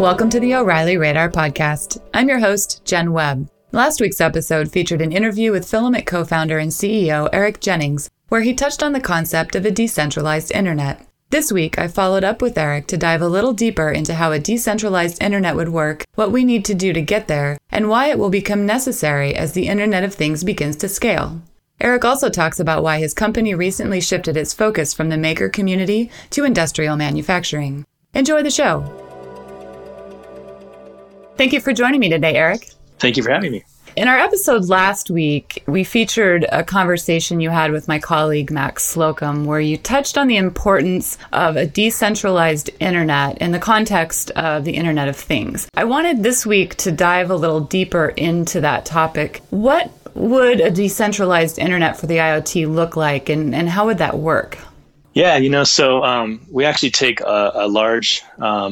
Welcome to the O'Reilly Radar Podcast. I'm your host, Jen Webb. Last week's episode featured an interview with Filament co-founder and CEO Eric Jennings, where he touched on the concept of a decentralized internet. This week, I followed up with Eric to dive a little deeper into how a decentralized internet would work, what we need to do to get there, and why it will become necessary as the Internet of Things begins to scale. Eric also talks about why his company recently shifted its focus from the maker community to industrial manufacturing. Enjoy the show. Thank you for joining me today, Eric. Thank you for having me. In our episode last week, we featured a conversation you had with my colleague, Max Slocum, where you touched on the importance of a decentralized internet in the context of the Internet of Things. I wanted this week to dive a little deeper into that topic. What would a decentralized internet for the IoT look like, and how would that work? Yeah, we actually take a large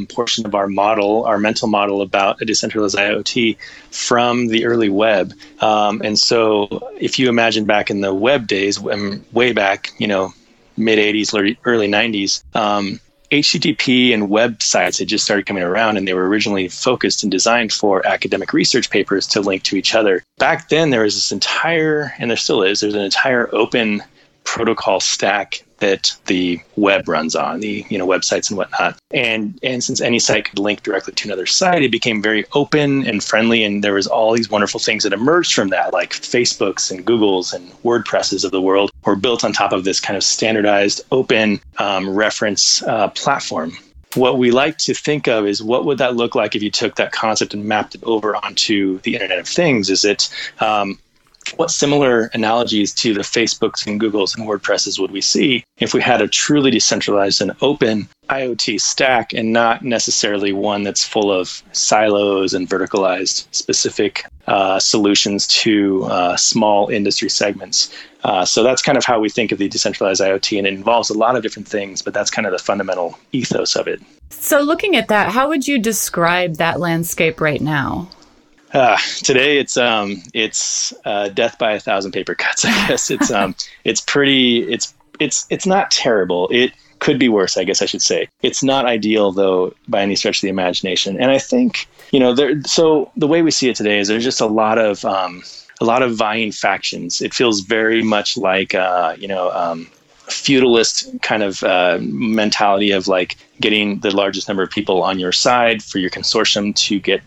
portion of our mental model about a decentralized IoT from the early web. And so if you imagine back in the web days, way back, mid-80s, early 90s, HTTP and websites had just started coming around, and they were originally focused and designed for academic research papers to link to each other. Back then, there was this entire, and there still is, there's an entire open protocol stack that the web runs on, the websites and whatnot. And since any site could link directly to another site, it became very open and friendly, and there was all these wonderful things that emerged from that, like Facebooks and Googles and WordPresses of the world were built on top of this kind of standardized open reference platform. What we like to think of is, what would that look like if you took that concept and mapped it over onto the Internet of Things? Is it what similar analogies to the Facebooks and Googles and WordPresses would we see if we had a truly decentralized and open IoT stack, and not necessarily one that's full of silos and verticalized specific solutions to small industry segments? So that's kind of how we think of the decentralized IoT, and it involves a lot of different things, but that's kind of the fundamental ethos of it. So looking at that, how would you describe that landscape right now? Today it's death by 1,000 paper cuts, I guess. It's not terrible. It could be worse, I guess I should say. It's not ideal though, by any stretch of the imagination. And I think, the way we see it today is there's just a lot of vying factions. It feels very much like, feudalist kind of mentality of like getting the largest number of people on your side for your consortium to get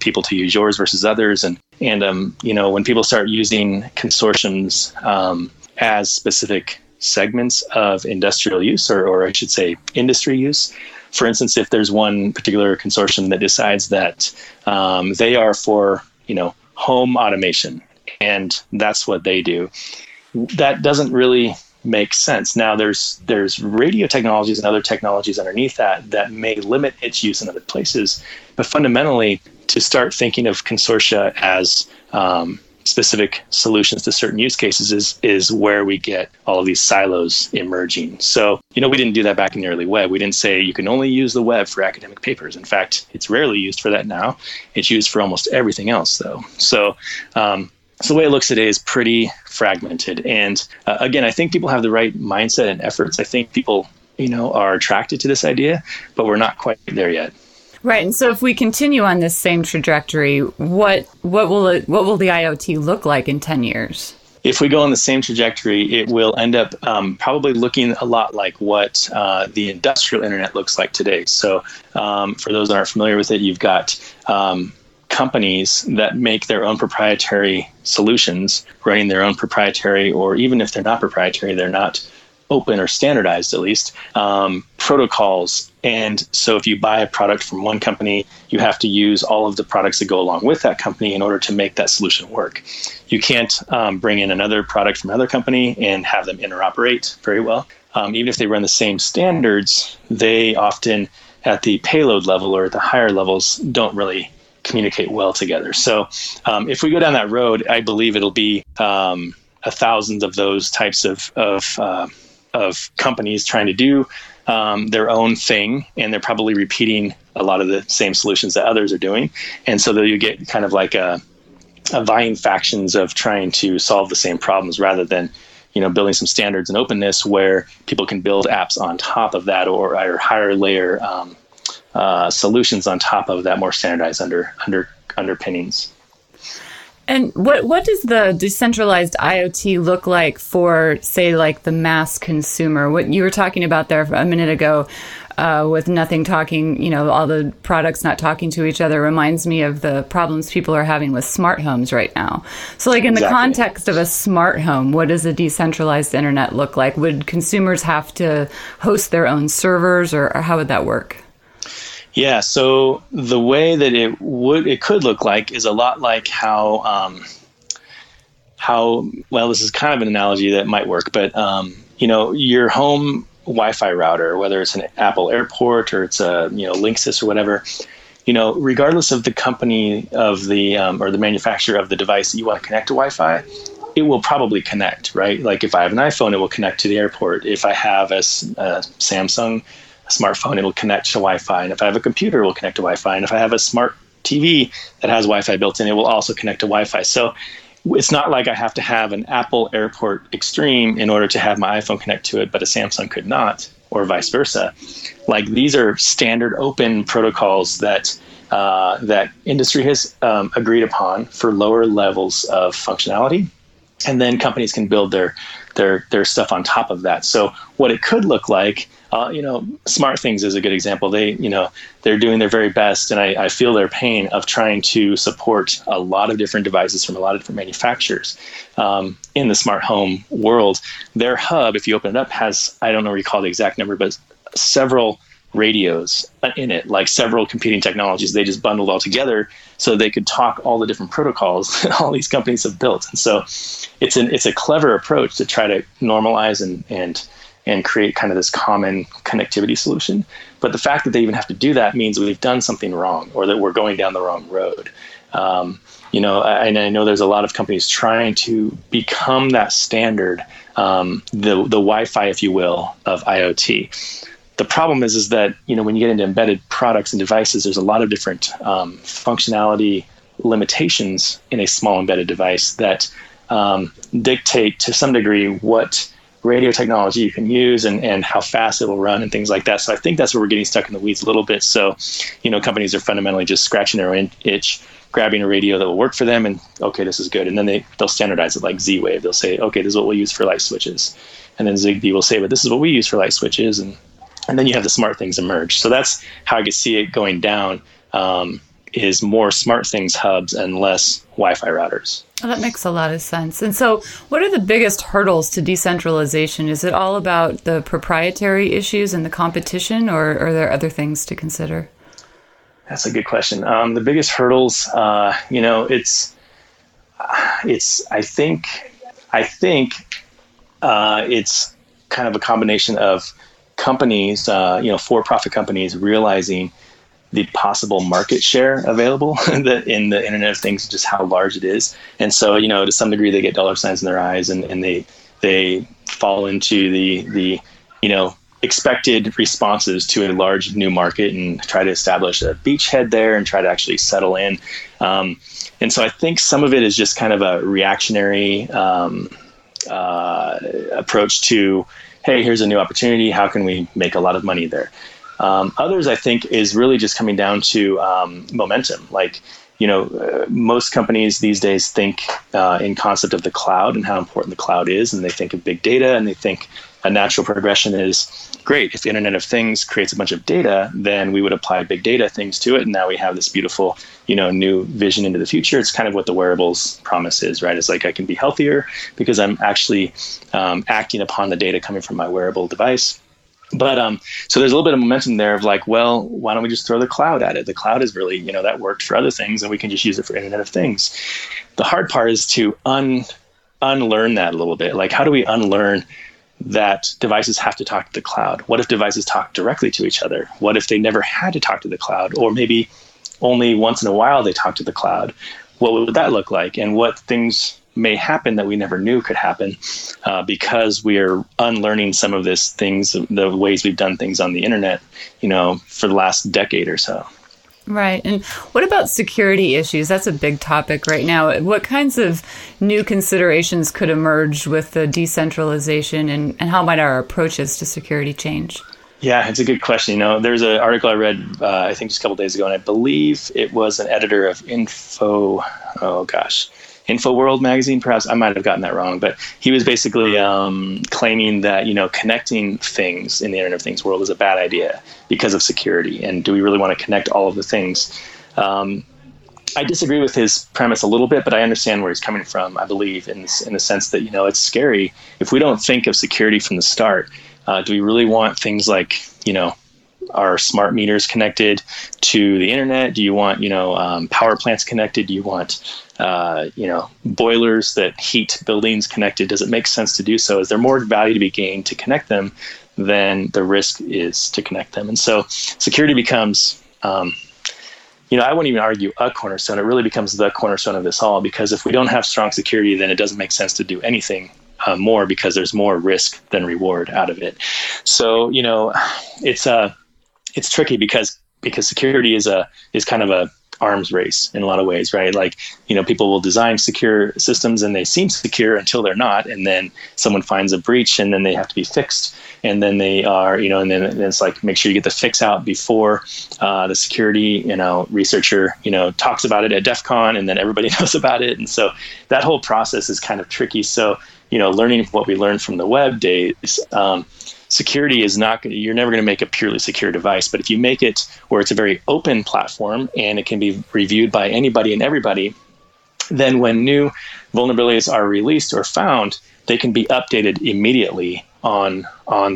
people to use yours versus others, and when people start using consortiums as specific segments of industrial use, or I should say industry use. For instance, if there's one particular consortium that decides that they are for home automation, and that's what they do, that doesn't really makes sense. Now there's radio technologies and other technologies underneath that may limit its use in other places, but fundamentally to start thinking of consortia as specific solutions to certain use cases is where we get all of these silos emerging. So, we didn't do that back in the early web. We didn't say you can only use the web for academic papers. In fact, it's rarely used for that now. It's used for almost everything else though. So the way it looks today is pretty fragmented. And again, I think people have the right mindset and efforts. I think people, are attracted to this idea, but we're not quite there yet. Right. And so if we continue on this same trajectory, what will the IoT look like in 10 years? If we go on the same trajectory, it will end up probably looking a lot like what the industrial internet looks like today. So for those that aren't familiar with it, you've got companies that make their own proprietary solutions, running their own proprietary, or even if they're not proprietary, they're not open or standardized at least, protocols. And so if you buy a product from one company, you have to use all of the products that go along with that company in order to make that solution work. You can't bring in another product from another company and have them interoperate very well. Even if they run the same standards, they often at the payload level or at the higher levels don't really communicate well together. So if we go down that road, I believe it'll be 1,000 of those types of companies trying to do their own thing, and they're probably repeating a lot of the same solutions that others are doing. And so you get kind of like a vying factions of trying to solve the same problems, rather than building some standards and openness where people can build apps on top of that, or a higher layer solutions on top of that more standardized underpinnings. And what does the decentralized IoT look like for, say, like the mass consumer? What you were talking about there a minute ago with nothing talking, you know, all the products not talking to each other reminds me of the problems people are having with smart homes right now. So like in the context of a smart home, what does a decentralized internet look like? Would consumers have to host their own servers, or how would that work? Yeah, so the way that it could look like is a lot like how this is kind of an analogy that might work, but you know, your home Wi-Fi router, whether it's an Apple Airport or it's a Linksys or whatever, you know, regardless of the company of the or the manufacturer of the device that you want to connect to Wi-Fi, it will probably connect, right? Like if I have an iPhone, it will connect to the airport. If I have a Samsung smartphone, it'll connect to Wi-Fi, and if I have a computer, it will connect to Wi-Fi, and if I have a smart TV that has Wi-Fi built in, it will also connect to Wi-Fi. So it's not like I have to have an Apple Airport Extreme in order to have my iPhone connect to it, but a Samsung could not, or vice versa. Like these are standard open protocols that that industry has agreed upon for lower levels of functionality, and then companies can build their stuff on top of that. So what it could look like, SmartThings is a good example. They, they're doing their very best, and I feel their pain of trying to support a lot of different devices from a lot of different manufacturers in the smart home world. Their hub, if you open it up, has, I don't recall the exact number, but several radios in it, like several competing technologies. They just bundled all together so they could talk all the different protocols that all these companies have built. And so it's a clever approach to try to normalize and create kind of this common connectivity solution. But the fact that they even have to do that means we've done something wrong, or that we're going down the wrong road. And I know there's a lot of companies trying to become that standard, the Wi-Fi, if you will, of IoT. The problem is that, when you get into embedded products and devices, there's a lot of different functionality limitations in a small embedded device that dictate to some degree what radio technology you can use and how fast it will run and things like that. So I think that's where we're getting stuck in the weeds a little bit. So, companies are fundamentally just scratching their own itch, grabbing a radio that will work for them, and okay, this is good. And then they'll standardize it like Z-Wave. They'll say, okay, this is what we'll use for light switches. And then Zigbee will say, but this is what we use for light switches. And then you have the smart things emerge. So that's how I could see it going down, is more smart things hubs and less Wi-Fi routers. Well, that makes a lot of sense. And so what are the biggest hurdles to decentralization? Is it all about the proprietary issues and the competition, or are there other things to consider? That's a good question. The biggest hurdles, I think it's kind of a combination of companies, for-profit companies realizing the possible market share available in the Internet of Things, just how large it is. And so, to some degree, they get dollar signs in their eyes, and they fall into the expected responses to a large new market and try to establish a beachhead there and try to actually settle in. And so I think some of it is just kind of a reactionary approach to, hey, here's a new opportunity. How can we make a lot of money there? Others, I think, is really just coming down to momentum. Like, most companies these days think in concept of the cloud and how important the cloud is, and they think of big data, and they think a natural progression is, great, if the Internet of Things creates a bunch of data, then we would apply big data things to it, and now we have this beautiful, new vision into the future. It's kind of what the wearables promise is, right? It's like, I can be healthier because I'm actually acting upon the data coming from my wearable device. But so there's a little bit of momentum there of like, well, why don't we just throw the cloud at it? The cloud is really, that worked for other things, and we can just use it for Internet of Things. The hard part is to unlearn that a little bit. Like, how do we unlearn that devices have to talk to the cloud? What if devices talk directly to each other? What if they never had to talk to the cloud, or maybe only once in a while they talk to the cloud? What would that look like? And what things may happen that we never knew could happen because we are unlearning some of these things, the ways we've done things on the internet, for the last decade or so. Right. And what about security issues? That's a big topic right now. What kinds of new considerations could emerge with the decentralization, and how might our approaches to security change? Yeah, it's a good question. You know, there's an article I read, I think just a couple days ago, and I believe it was an editor of InfoWorld magazine, perhaps. I might have gotten that wrong, but he was basically claiming that, you know, connecting things in the Internet of Things world is a bad idea because of security. And do we really want to connect all of the things? I disagree with his premise a little bit, but I understand where he's coming from, I believe, in the sense that, you know, it's scary. If we don't think of security from the start, do we really want things like, you know, are smart meters connected to the internet? Do you want, you know, power plants connected? Do you want, you know, boilers that heat buildings connected? Does it make sense to do so? Is there more value to be gained to connect them than the risk is to connect them? And so security becomes, you know, I wouldn't even argue a cornerstone. It really becomes the cornerstone of this all, because if we don't have strong security, then it doesn't make sense to do anything more, because there's more risk than reward out of it. So, you know, it's tricky because security is kind of a arms race in a lot of ways, right? Like, you know, people will design secure systems and they seem secure until they're not. And then someone finds a breach and then they have to be fixed. And then they are, you know, and then it's like, make sure you get the fix out before the security, you know, researcher, you know, talks about it at DEF CON, and then everybody knows about it. And so that whole process is kind of tricky. So, you know, learning what we learned from the web days, security is not going to, you're never going to make a purely secure device, but if you make it where it's a very open platform and it can be reviewed by anybody and everybody, then when new vulnerabilities are released or found, they can be updated immediately on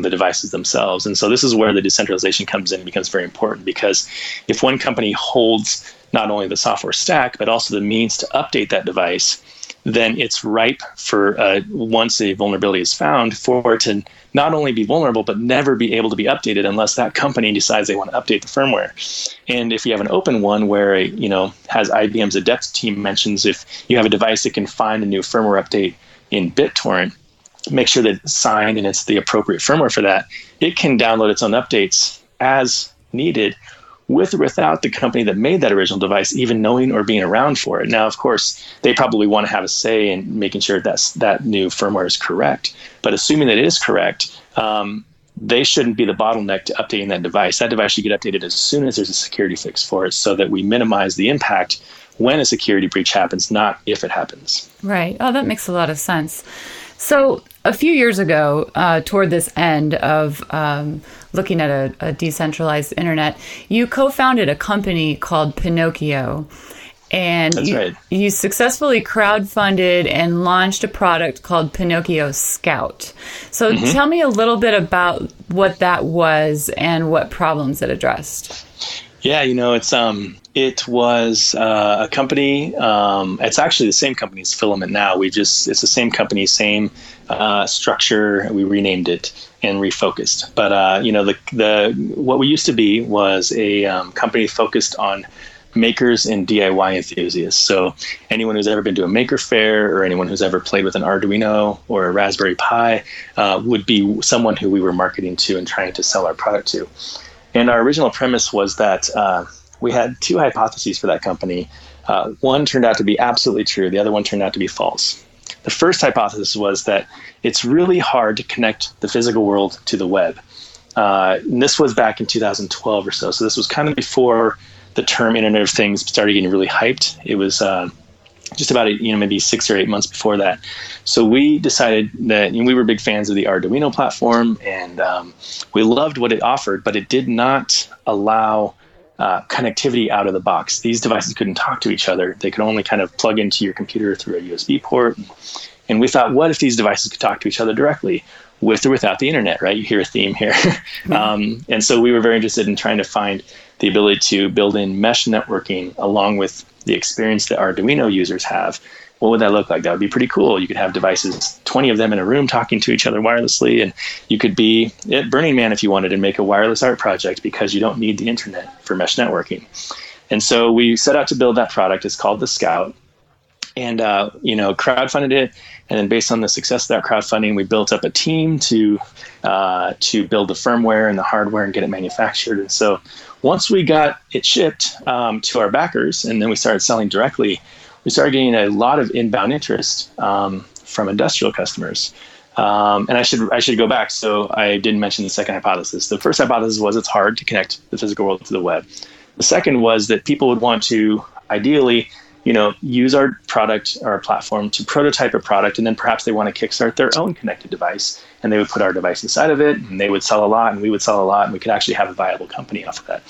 the devices themselves. And so this is where the decentralization comes in and becomes very important, because if one company holds not only the software stack, but also the means to update that device, then it's ripe for, once a vulnerability is found, for it to not only be vulnerable, but never be able to be updated unless that company decides they want to update the firmware. And if you have an open one where, you know, as IBM's Adept team mentions, if you have a device that can find a new firmware update in BitTorrent, make sure that it's signed and it's the appropriate firmware for that, it can download its own updates as needed, with or without the company that made that original device even knowing or being around for it. Now, of course, they probably want to have a say in making sure that new firmware is correct. But assuming that it is correct, they shouldn't be the bottleneck to updating that device. That device should get updated as soon as there's a security fix for it, so that we minimize the impact when a security breach happens, not if it happens. Right. Oh, that makes a lot of sense. So a few years ago, toward this end of looking at a decentralized internet, you co-founded a company called Pinoccio. And you successfully crowdfunded and launched a product called Pinoccio Scout. So tell me a little bit about what that was and what problems it addressed. Yeah, you know, it was a company. It's actually the same company as Filament now. It's the same company, same structure. We renamed it and refocused. But you know, what we used to be was a company focused on makers and DIY enthusiasts. So anyone who's ever been to a Maker Faire, or anyone who's ever played with an Arduino or a Raspberry Pi, would be someone who we were marketing to and trying to sell our product to. And our original premise was that we had two hypotheses for that company. One turned out to be absolutely true. The other one turned out to be false. The first hypothesis was that it's really hard to connect the physical world to the web. And this was back in 2012 or so. So this was kind of before the term Internet of Things started getting really hyped. It was just about, you know, maybe 6 or 8 months before that. So we decided that, you know, we were big fans of the Arduino platform, and we loved what it offered, but it did not allow connectivity out of the box. These devices couldn't talk to each other. They could only kind of plug into your computer through a USB port. And we thought, what if these devices could talk to each other directly, with or without the internet, right? You hear a theme here. And so we were very interested in trying to find the ability to build in mesh networking along with the experience that Arduino users have. What would that look like? That would be pretty cool. You could have devices, 20 of them in a room talking to each other wirelessly, and you could be at Burning Man if you wanted and make a wireless art project, because you don't need the internet for mesh networking. And so we set out to build that product. It's called the Scout. And, you know, crowdfunded it. And then based on the success of that crowdfunding, we built up a team to build the firmware and the hardware and get it manufactured. And so once we got it shipped to our backers, and then we started selling directly, we started getting a lot of inbound interest from industrial customers. And I should go back. So I didn't mention the second hypothesis. The first hypothesis was it's hard to connect the physical world to the web. The second was that people would want to ideally, use our product, our platform to prototype a product, and then perhaps they want to kickstart their own connected device, and they would put our device inside of it, and they would sell a lot, and we would sell a lot, and we could actually have a viable company off of that.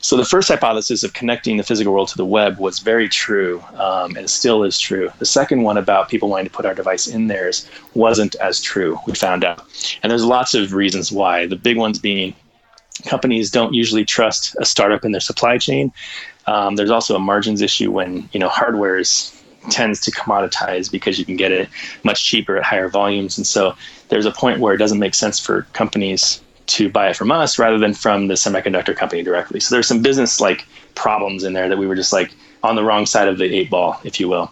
So the first hypothesis of connecting the physical world to the web was very true, and it still is true. The second one about people wanting to put our device in theirs wasn't as true, we found out. And there's lots of reasons why. The big ones being companies don't usually trust a startup in their supply chain. There's also a margins issue when, hardware tends to commoditize because you can get it much cheaper at higher volumes. And so there's a point where it doesn't make sense for companies to buy it from us rather than from the semiconductor company directly. So there's some business problems in there that we were just on the wrong side of the 8-ball, if you will.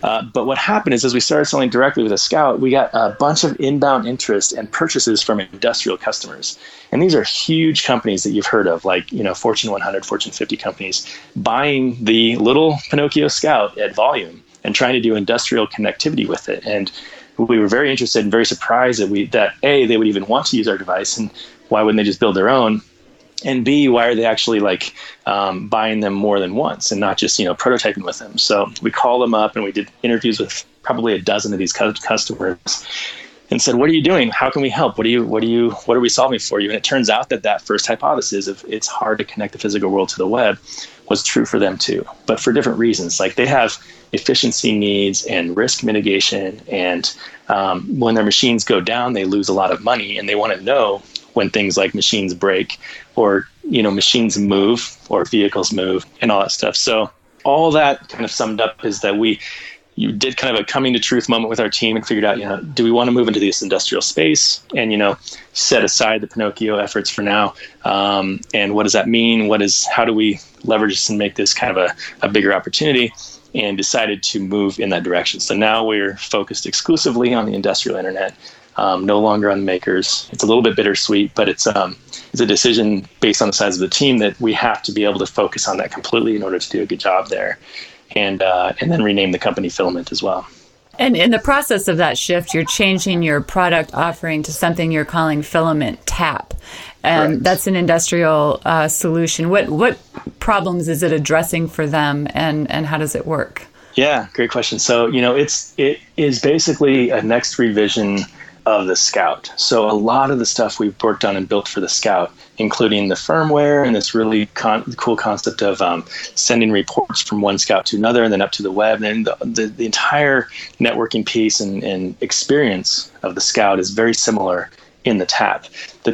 But what happened is as we started selling directly with a Scout, we got a bunch of inbound interest and purchases from industrial customers. And these are huge companies that you've heard of, Fortune 100, Fortune 50 companies buying the little Pinocchio Scout at volume and trying to do industrial connectivity with it. And we were very interested and very surprised that they would even want to use our device, and why wouldn't they just build their own? And B, why are they actually buying them more than once and not just, prototyping with them? So we called them up and we did interviews with probably a dozen of these customers and said, what are you doing? How can we help? What are we solving for you? And it turns out that first hypothesis of it's hard to connect the physical world to the web was true for them too, but for different reasons. They have efficiency needs and risk mitigation. And when their machines go down, they lose a lot of money, and they want to know when things like machines break or, machines move or vehicles move and all that stuff. So all that kind of summed up is that you did kind of a coming to truth moment with our team and figured out, do we want to move into this industrial space and, set aside the Pinocchio efforts for now? And what does that mean? How do we leverage this and make this kind of a bigger opportunity? And decided to move in that direction. So now we're focused exclusively on the industrial internet. No longer on the makers. It's a little bit bittersweet, but it's a decision based on the size of the team that we have to be able to focus on that completely in order to do a good job there, and then rename the company Filament as well. And in the process of that shift, you're changing your product offering to something you're calling Filament Tap, and right. That's an industrial solution. What problems is it addressing for them, and how does it work? Yeah, great question. So it is basically a next revision of the Scout. So a lot of the stuff we've worked on and built for the Scout, including the firmware and this really cool concept of sending reports from one Scout to another and then up to the web. And then the entire networking piece and experience of the Scout is very similar in the Tap. The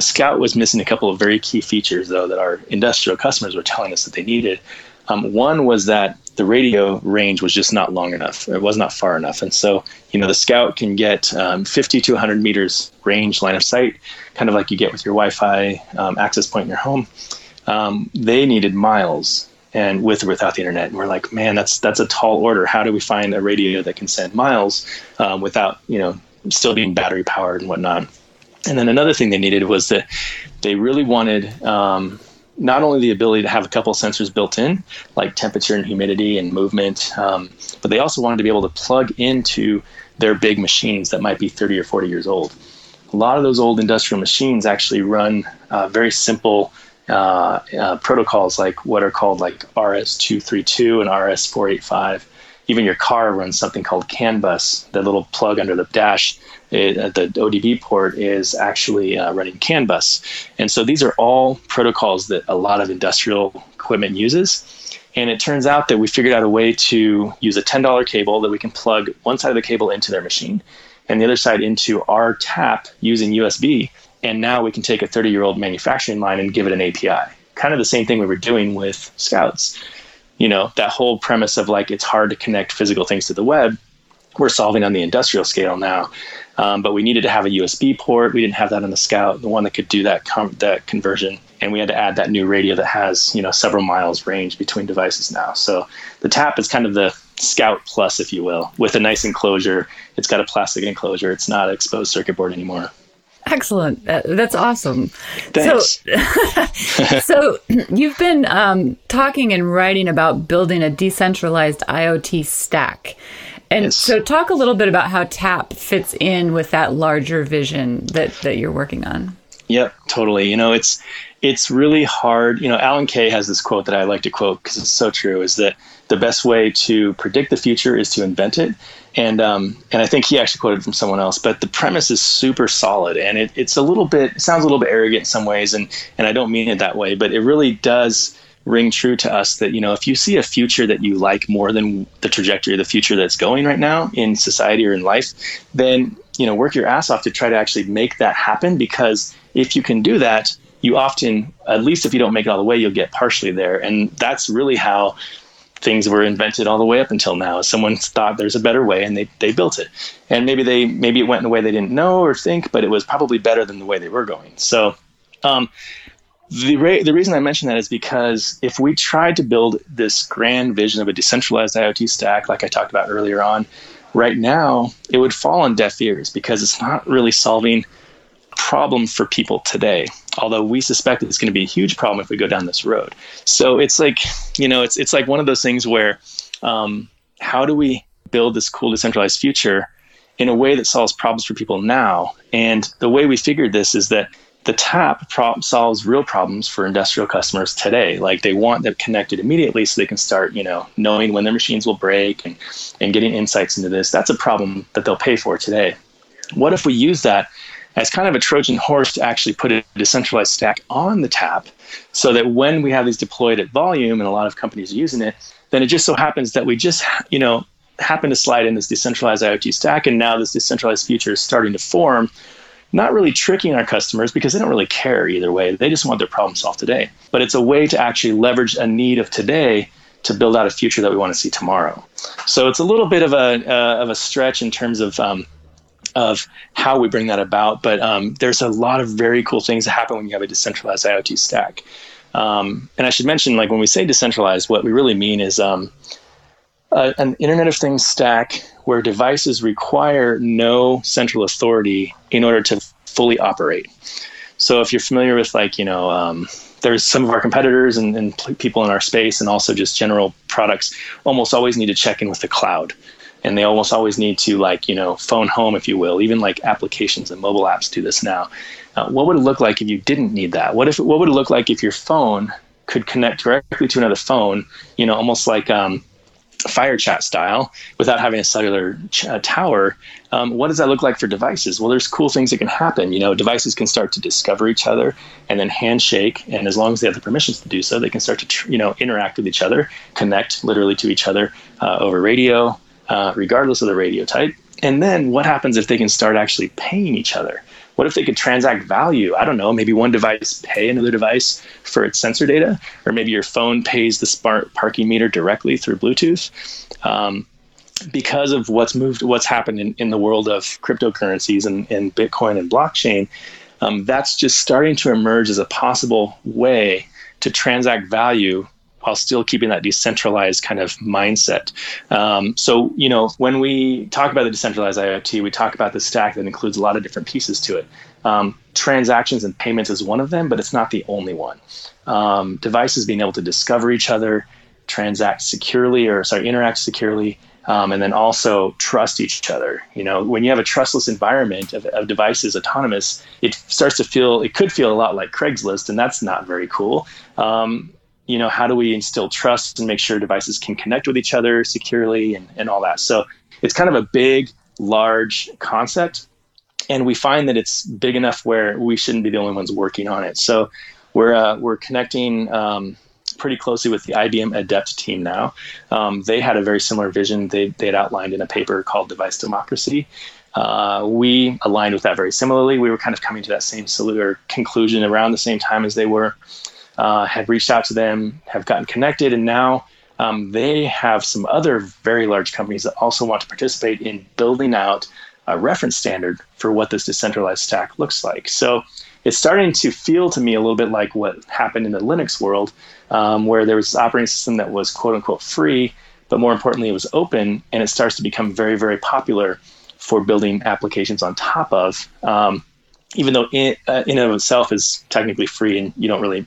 Scout was missing a couple of very key features, though, that our industrial customers were telling us that they needed. One was that the radio range was just not long enough. It was not far enough. And so, the Scout can get 50 to 100 meters range line of sight, kind of like you get with your Wi-Fi access point in your home. They needed miles and with or without the internet. And we're like, man, that's a tall order. How do we find a radio that can send miles without, still being battery powered and whatnot? And then another thing they needed was that they really wanted not only the ability to have a couple sensors built in, like temperature and humidity and movement, but they also wanted to be able to plug into their big machines that might be 30 or 40 years old. A lot of those old industrial machines actually run very simple protocols, like what are called RS-232 and RS-485. Even your car runs something called CAN bus. The little plug under the dash at the ODB port is actually running CAN bus. And so these are all protocols that a lot of industrial equipment uses. And it turns out that we figured out a way to use a $10 cable that we can plug one side of the cable into their machine and the other side into our tap using USB. And now we can take a 30-year-old manufacturing line and give it an API. Kind of the same thing we were doing with Scouts. That whole premise of it's hard to connect physical things to the web, we're solving on the industrial scale now. But we needed to have a USB port. We didn't have that on the Scout, the one that could do that conversion. And we had to add that new radio that has, several miles range between devices now. So the Tap is kind of the Scout Plus, if you will, with a nice enclosure. It's got a plastic enclosure. It's not an exposed circuit board anymore. Excellent. That's awesome. Thanks. So you've been talking and writing about building a decentralized IoT stack. And yes. So talk a little bit about how Tap fits in with that larger vision that you're working on. Yep, totally. You know, it's really hard. You know, Alan Kay has this quote that I like to quote because it's so true, is that the best way to predict the future is to invent it. And I think he actually quoted from someone else, but the premise is super solid, and it sounds a little bit arrogant in some ways, and I don't mean it that way, but it really does ring true to us that, you know, if you see a future that you like more than the trajectory of the future that's going right now in society or in life, then, you know, work your ass off to try to actually make that happen, because if you can do that, you often, at least if you don't make it all the way, you'll get partially there. And that's really how things were invented all the way up until now. Someone thought there's a better way, and they built it. And maybe it went in a way they didn't know or think, but it was probably better than the way they were going. So the reason I mention that is because if we tried to build this grand vision of a decentralized IoT stack, like I talked about earlier on, right now, it would fall on deaf ears because it's not really solving problem for people today, although we suspect it's going to be a huge problem if we go down this road. So it's like, you know, it's like one of those things where how do we build this cool decentralized future in a way that solves problems for people now? And the way we figured this is that the Tap solves real problems for industrial customers today. Like, they want them connected immediately so they can start, you know, knowing when their machines will break and getting insights into this. That's a problem that they'll pay for today. What if we use that as kind of a Trojan horse to actually put a decentralized stack on the Tap so that when we have these deployed at volume and a lot of companies are using it, then it just so happens that we just, you know, happen to slide in this decentralized IoT stack, and now this decentralized future is starting to form, not really tricking our customers because they don't really care either way. They just want their problem solved today. But it's a way to actually leverage a need of today to build out a future that we want to see tomorrow. So it's a little bit of a stretch in terms of how we bring that about, but there's a lot of very cool things that happen when you have a decentralized IoT stack. And I should mention, like, when we say decentralized, what we really mean is an Internet of Things stack where devices require no central authority in order to fully operate. So if you're familiar with, like, you know, there's some of our competitors and people in our space, and also just general products, almost always need to check in with the cloud. And they almost always need to, like, you know, phone home, if you will. Even like applications and mobile apps do this now. What would it look like if you didn't need that? What would it look like if your phone could connect directly to another phone, you know, almost like FireChat style, without having a cellular tower? What does that look like for devices? Well, there's cool things that can happen. You know, devices can start to discover each other and then handshake. And as long as they have the permissions to do so, they can start to, interact with each other, connect literally to each other over radio, regardless of the radio type. And then what happens if they can start actually paying each other? What if they could transact value? I don't know, maybe one device pay another device for its sensor data, or maybe your phone pays the smart parking meter directly through Bluetooth. Because of what's happened in the world of cryptocurrencies and Bitcoin and blockchain, that's just starting to emerge as a possible way to transact value while still keeping that decentralized kind of mindset. So, you know, when we talk about the decentralized IoT, we talk about the stack that includes a lot of different pieces to it. Transactions and payments is one of them, but it's not the only one. Devices being able to discover each other, interact securely, and then also trust each other. You know, when you have a trustless environment of devices autonomous, it could feel a lot like Craigslist, and that's not very cool. You know, how do we instill trust and make sure devices can connect with each other securely and all that? So it's kind of a big, large concept. And we find that it's big enough where we shouldn't be the only ones working on it. So we're connecting pretty closely with the IBM Adept team now. They had a very similar vision they had outlined in a paper called Device Democracy. We aligned with that very similarly. We were kind of coming to that same conclusion around the same time as they were. Had reached out to them, have gotten connected, and now they have some other very large companies that also want to participate in building out a reference standard for what this decentralized stack looks like. So it's starting to feel to me a little bit like what happened in the Linux world, where there was this operating system that was quote-unquote free, but more importantly, it was open, and it starts to become very, very popular for building applications on top of, even though in and of itself is technically free and you don't really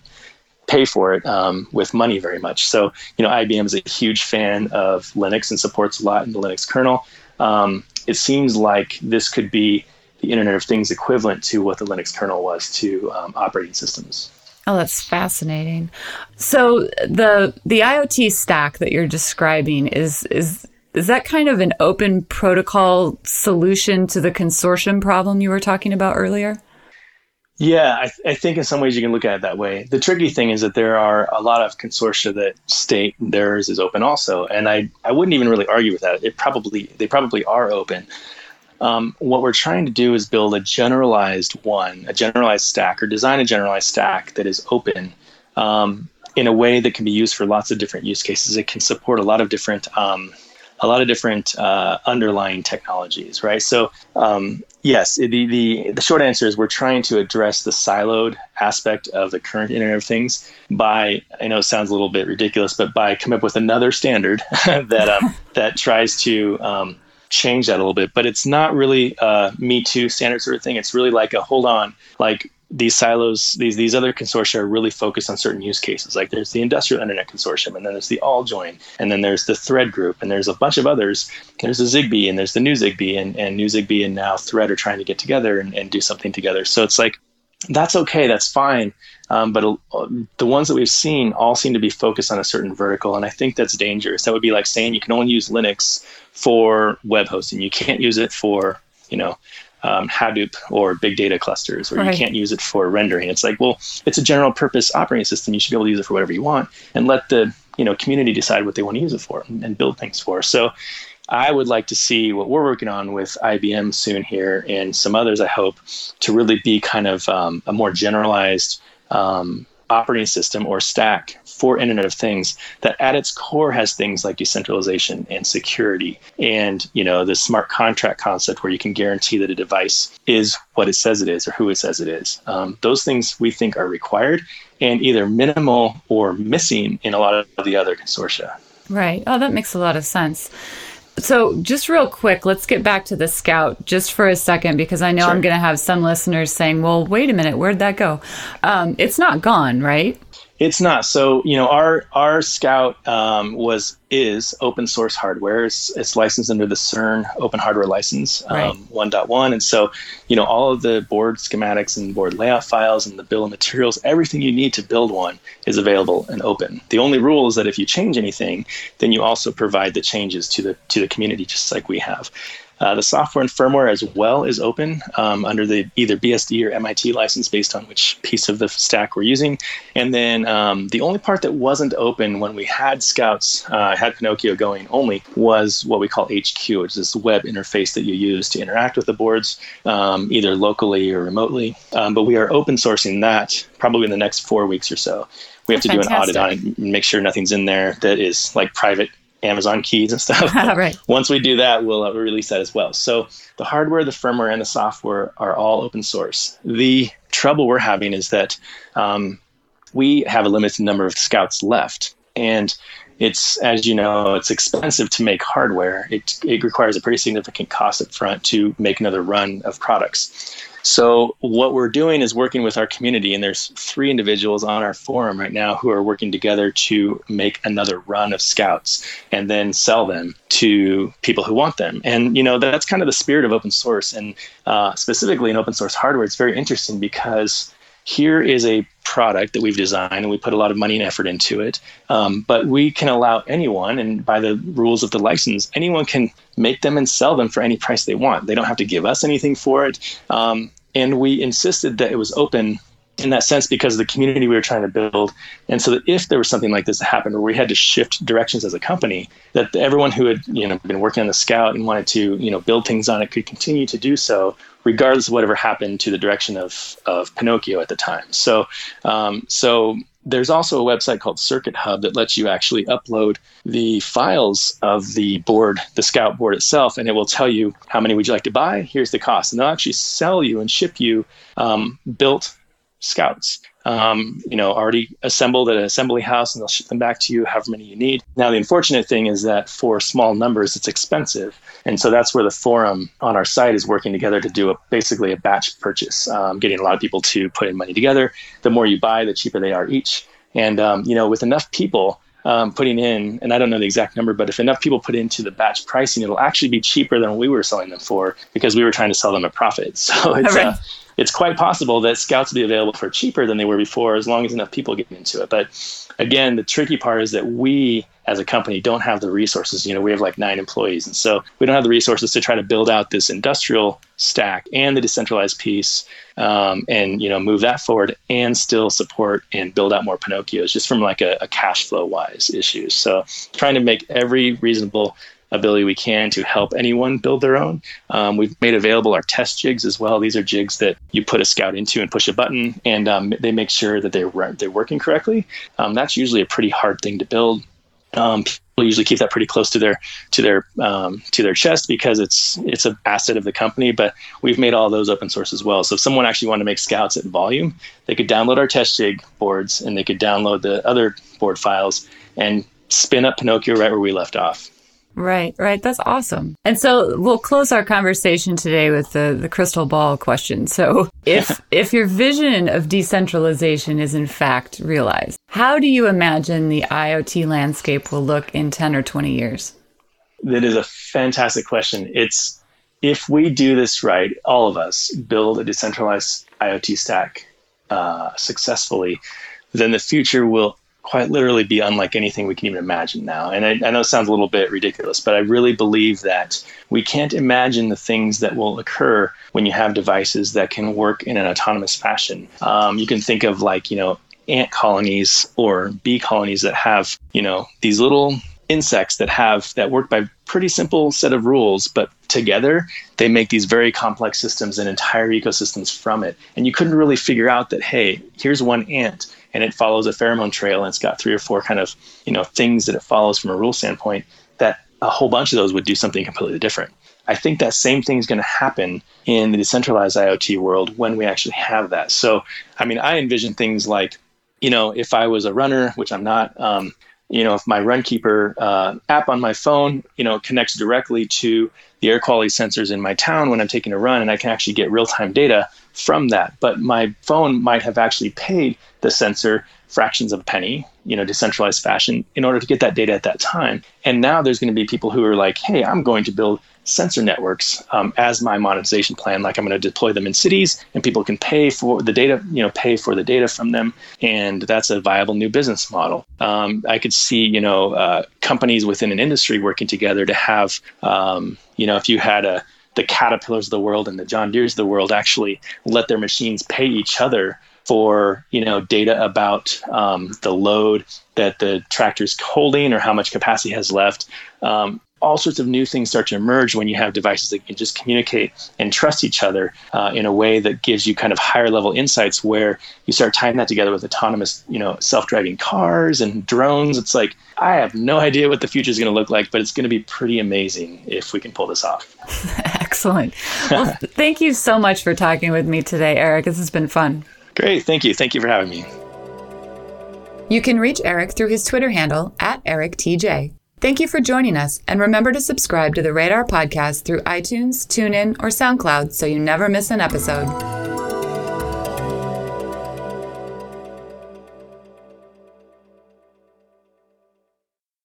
pay for it with money very much. So, you know, IBM is a huge fan of Linux and supports a lot in the Linux kernel. It seems like this could be the Internet of Things equivalent to what the Linux kernel was to operating systems. Oh, that's fascinating. So the IoT stack that you're describing is that kind of an open protocol solution to the consortium problem you were talking about earlier? Yeah, I think in some ways you can look at it that way. The tricky thing is that there are a lot of consortia that state theirs is open also, and I wouldn't even really argue with that. They probably are open. What we're trying to do is build a generalized stack that is open in a way that can be used for lots of different use cases. It can support a lot of different underlying technologies, right? So yes, the short answer is we're trying to address the siloed aspect of the current Internet of Things by, I know it sounds a little bit ridiculous, but by coming up with another standard that tries to change that a little bit. But it's not really a Me Too standard sort of thing. It's really like a hold on, like these silos, these other consortia are really focused on certain use cases. Like there's the Industrial Internet Consortium, and then there's the All Join, and then there's the Thread Group, and there's a bunch of others. There's the Zigbee, and there's the New Zigbee, and New Zigbee and now Thread are trying to get together and do something together. So it's like, that's okay, that's fine. But the ones that we've seen all seem to be focused on a certain vertical, and I think that's dangerous. That would be like saying you can only use Linux for web hosting. You can't use it for, you know, Hadoop or big data clusters, or right. You can't use it for rendering. It's like, well, it's a general purpose operating system. You should be able to use it for whatever you want, and let the, you know, community decide what they want to use it for and build things for. So I would like to see what we're working on with IBM soon here and some others, I hope, to really be kind of a more generalized operating system or stack for Internet of Things that at its core has things like decentralization and security and, you know, the smart contract concept where you can guarantee that a device is what it says it is or who it says it is. Those things we think are required and either minimal or missing in a lot of the other consortia. Right. Oh, that makes a lot of sense. So just real quick, let's get back to the Scout just for a second, because I know sure. I'm going to have some listeners saying, well, wait a minute, where'd that go? It's not gone, right? It's not. So, you know, our Scout is open source hardware. It's licensed under the CERN open hardware license, right. 1.1. And so, you know, all of the board schematics and board layout files and the bill of materials, everything you need to build one is available and open. The only rule is that if you change anything, then you also provide the changes to the community, just like we have. The software and firmware as well is open under the either BSD or MIT license based on which piece of the stack we're using. And then the only part that wasn't open when we had Scouts, had Pinocchio going only, was what we call HQ, which is this web interface that you use to interact with the boards, either locally or remotely. But we are open sourcing that probably in the next 4 weeks or so. We have to do an audit on it and make sure nothing's in there that is like private Amazon keys and stuff. Right. Once we do that, we'll release that as well. So the hardware, the firmware, and the software are all open source. The trouble we're having is that we have a limited number of Scouts left. And it's, as you know, it's expensive to make hardware. It requires a pretty significant cost up front to make another run of products. So what we're doing is working with our community, and there's 3 individuals on our forum right now who are working together to make another run of Scouts and then sell them to people who want them. And, you know, that's kind of the spirit of open source. And specifically in open source hardware, it's very interesting because here is a product that we've designed, and we put a lot of money and effort into it. But we can allow anyone, and by the rules of the license, anyone can make them and sell them for any price they want. They don't have to give us anything for it. And we insisted that it was open in that sense because of the community we were trying to build. And so that if there was something like this that happened where we had to shift directions as a company, that everyone who had, you know, been working on the Scout and wanted to, you know, build things on it could continue to do so, regardless of whatever happened to the direction of Pinocchio at the time. So so there's also a website called Circuit Hub that lets you actually upload the files of the board, the Scout board itself, and it will tell you how many would you like to buy, here's the cost. And they'll actually sell you and ship you built Scouts, you know, already assembled at an assembly house, and they'll ship them back to you however many you need. Now, the unfortunate thing is that for small numbers, it's expensive. And so that's where the forum on our site is working together to do basically a batch purchase, getting a lot of people to put in money together. The more you buy, the cheaper they are each. And, with enough people putting in, and I don't know the exact number, but if enough people put into the batch pricing, it'll actually be cheaper than what we were selling them for because we were trying to sell them at profit. So it's quite possible that Scouts will be available for cheaper than they were before as long as enough people get into it. But again, the tricky part is that we as a company don't have the resources. We have like 9 employees. And so we don't have the resources to try to build out this industrial stack and the decentralized piece and move that forward and still support and build out more Pinocchios just from like a cash flow wise issue. So trying to make every reasonable ability we can to help anyone build their own. We've made available our test jigs as well. These are jigs that you put a Scout into and push a button, and they make sure that they're working correctly. That's usually a pretty hard thing to build. People usually keep that pretty close to their chest because it's an asset of the company. But we've made all those open source as well. So if someone actually wanted to make Scouts at volume, they could download our test jig boards and they could download the other board files and spin up Pinocchio right where we left off. Right. That's awesome. And so we'll close our conversation today with the crystal ball question. So if your vision of decentralization is in fact realized, how do you imagine the IoT landscape will look in 10 or 20 years? That is a fantastic question. It's, if we do this right, all of us build a decentralized IoT stack successfully, then the future will quite literally be unlike anything we can even imagine now. And I know it sounds a little bit ridiculous, but I really believe that we can't imagine the things that will occur when you have devices that can work in an autonomous fashion. You can think of ant colonies or bee colonies that have, these little insects that work by pretty simple set of rules, but together they make these very complex systems and entire ecosystems from it. And you couldn't really figure out that, hey, here's one ant, and it follows a pheromone trail, and it's got 3 or 4 kind of things that it follows from a rule standpoint, that a whole bunch of those would do something completely different. I think that same thing is going to happen in the decentralized IoT world when we actually have that. So, I envision things like, if I was a runner, which I'm not, if my Runkeeper app on my phone, connects directly to the air quality sensors in my town when I'm taking a run, and I can actually get real-time data from that. But my phone might have actually paid the sensor fractions of a penny, decentralized fashion, in order to get that data at that time. And now there's going to be people who are like, hey, I'm going to build sensor networks as my monetization plan. Like, I'm going to deploy them in cities, and people can pay for the data, pay for the data from them. And that's a viable new business model. I could see, companies within an industry working together to have, if you had the Caterpillars of the world and the John Deeres of the world actually let their machines pay each other for, data about the load that the tractor's holding or how much capacity has left. All sorts of new things start to emerge when you have devices that can just communicate and trust each other in a way that gives you kind of higher level insights, where you start tying that together with autonomous, self-driving cars and drones. It's like, I have no idea what the future is going to look like, but it's going to be pretty amazing if we can pull this off. Excellent. Well, thank you so much for talking with me today, Eric. This has been fun. Great. Thank you. Thank you for having me. You can reach Eric through his Twitter handle @EricTJ. Thank you for joining us, and remember to subscribe to the Radar Podcast through iTunes, TuneIn, or SoundCloud so you never miss an episode.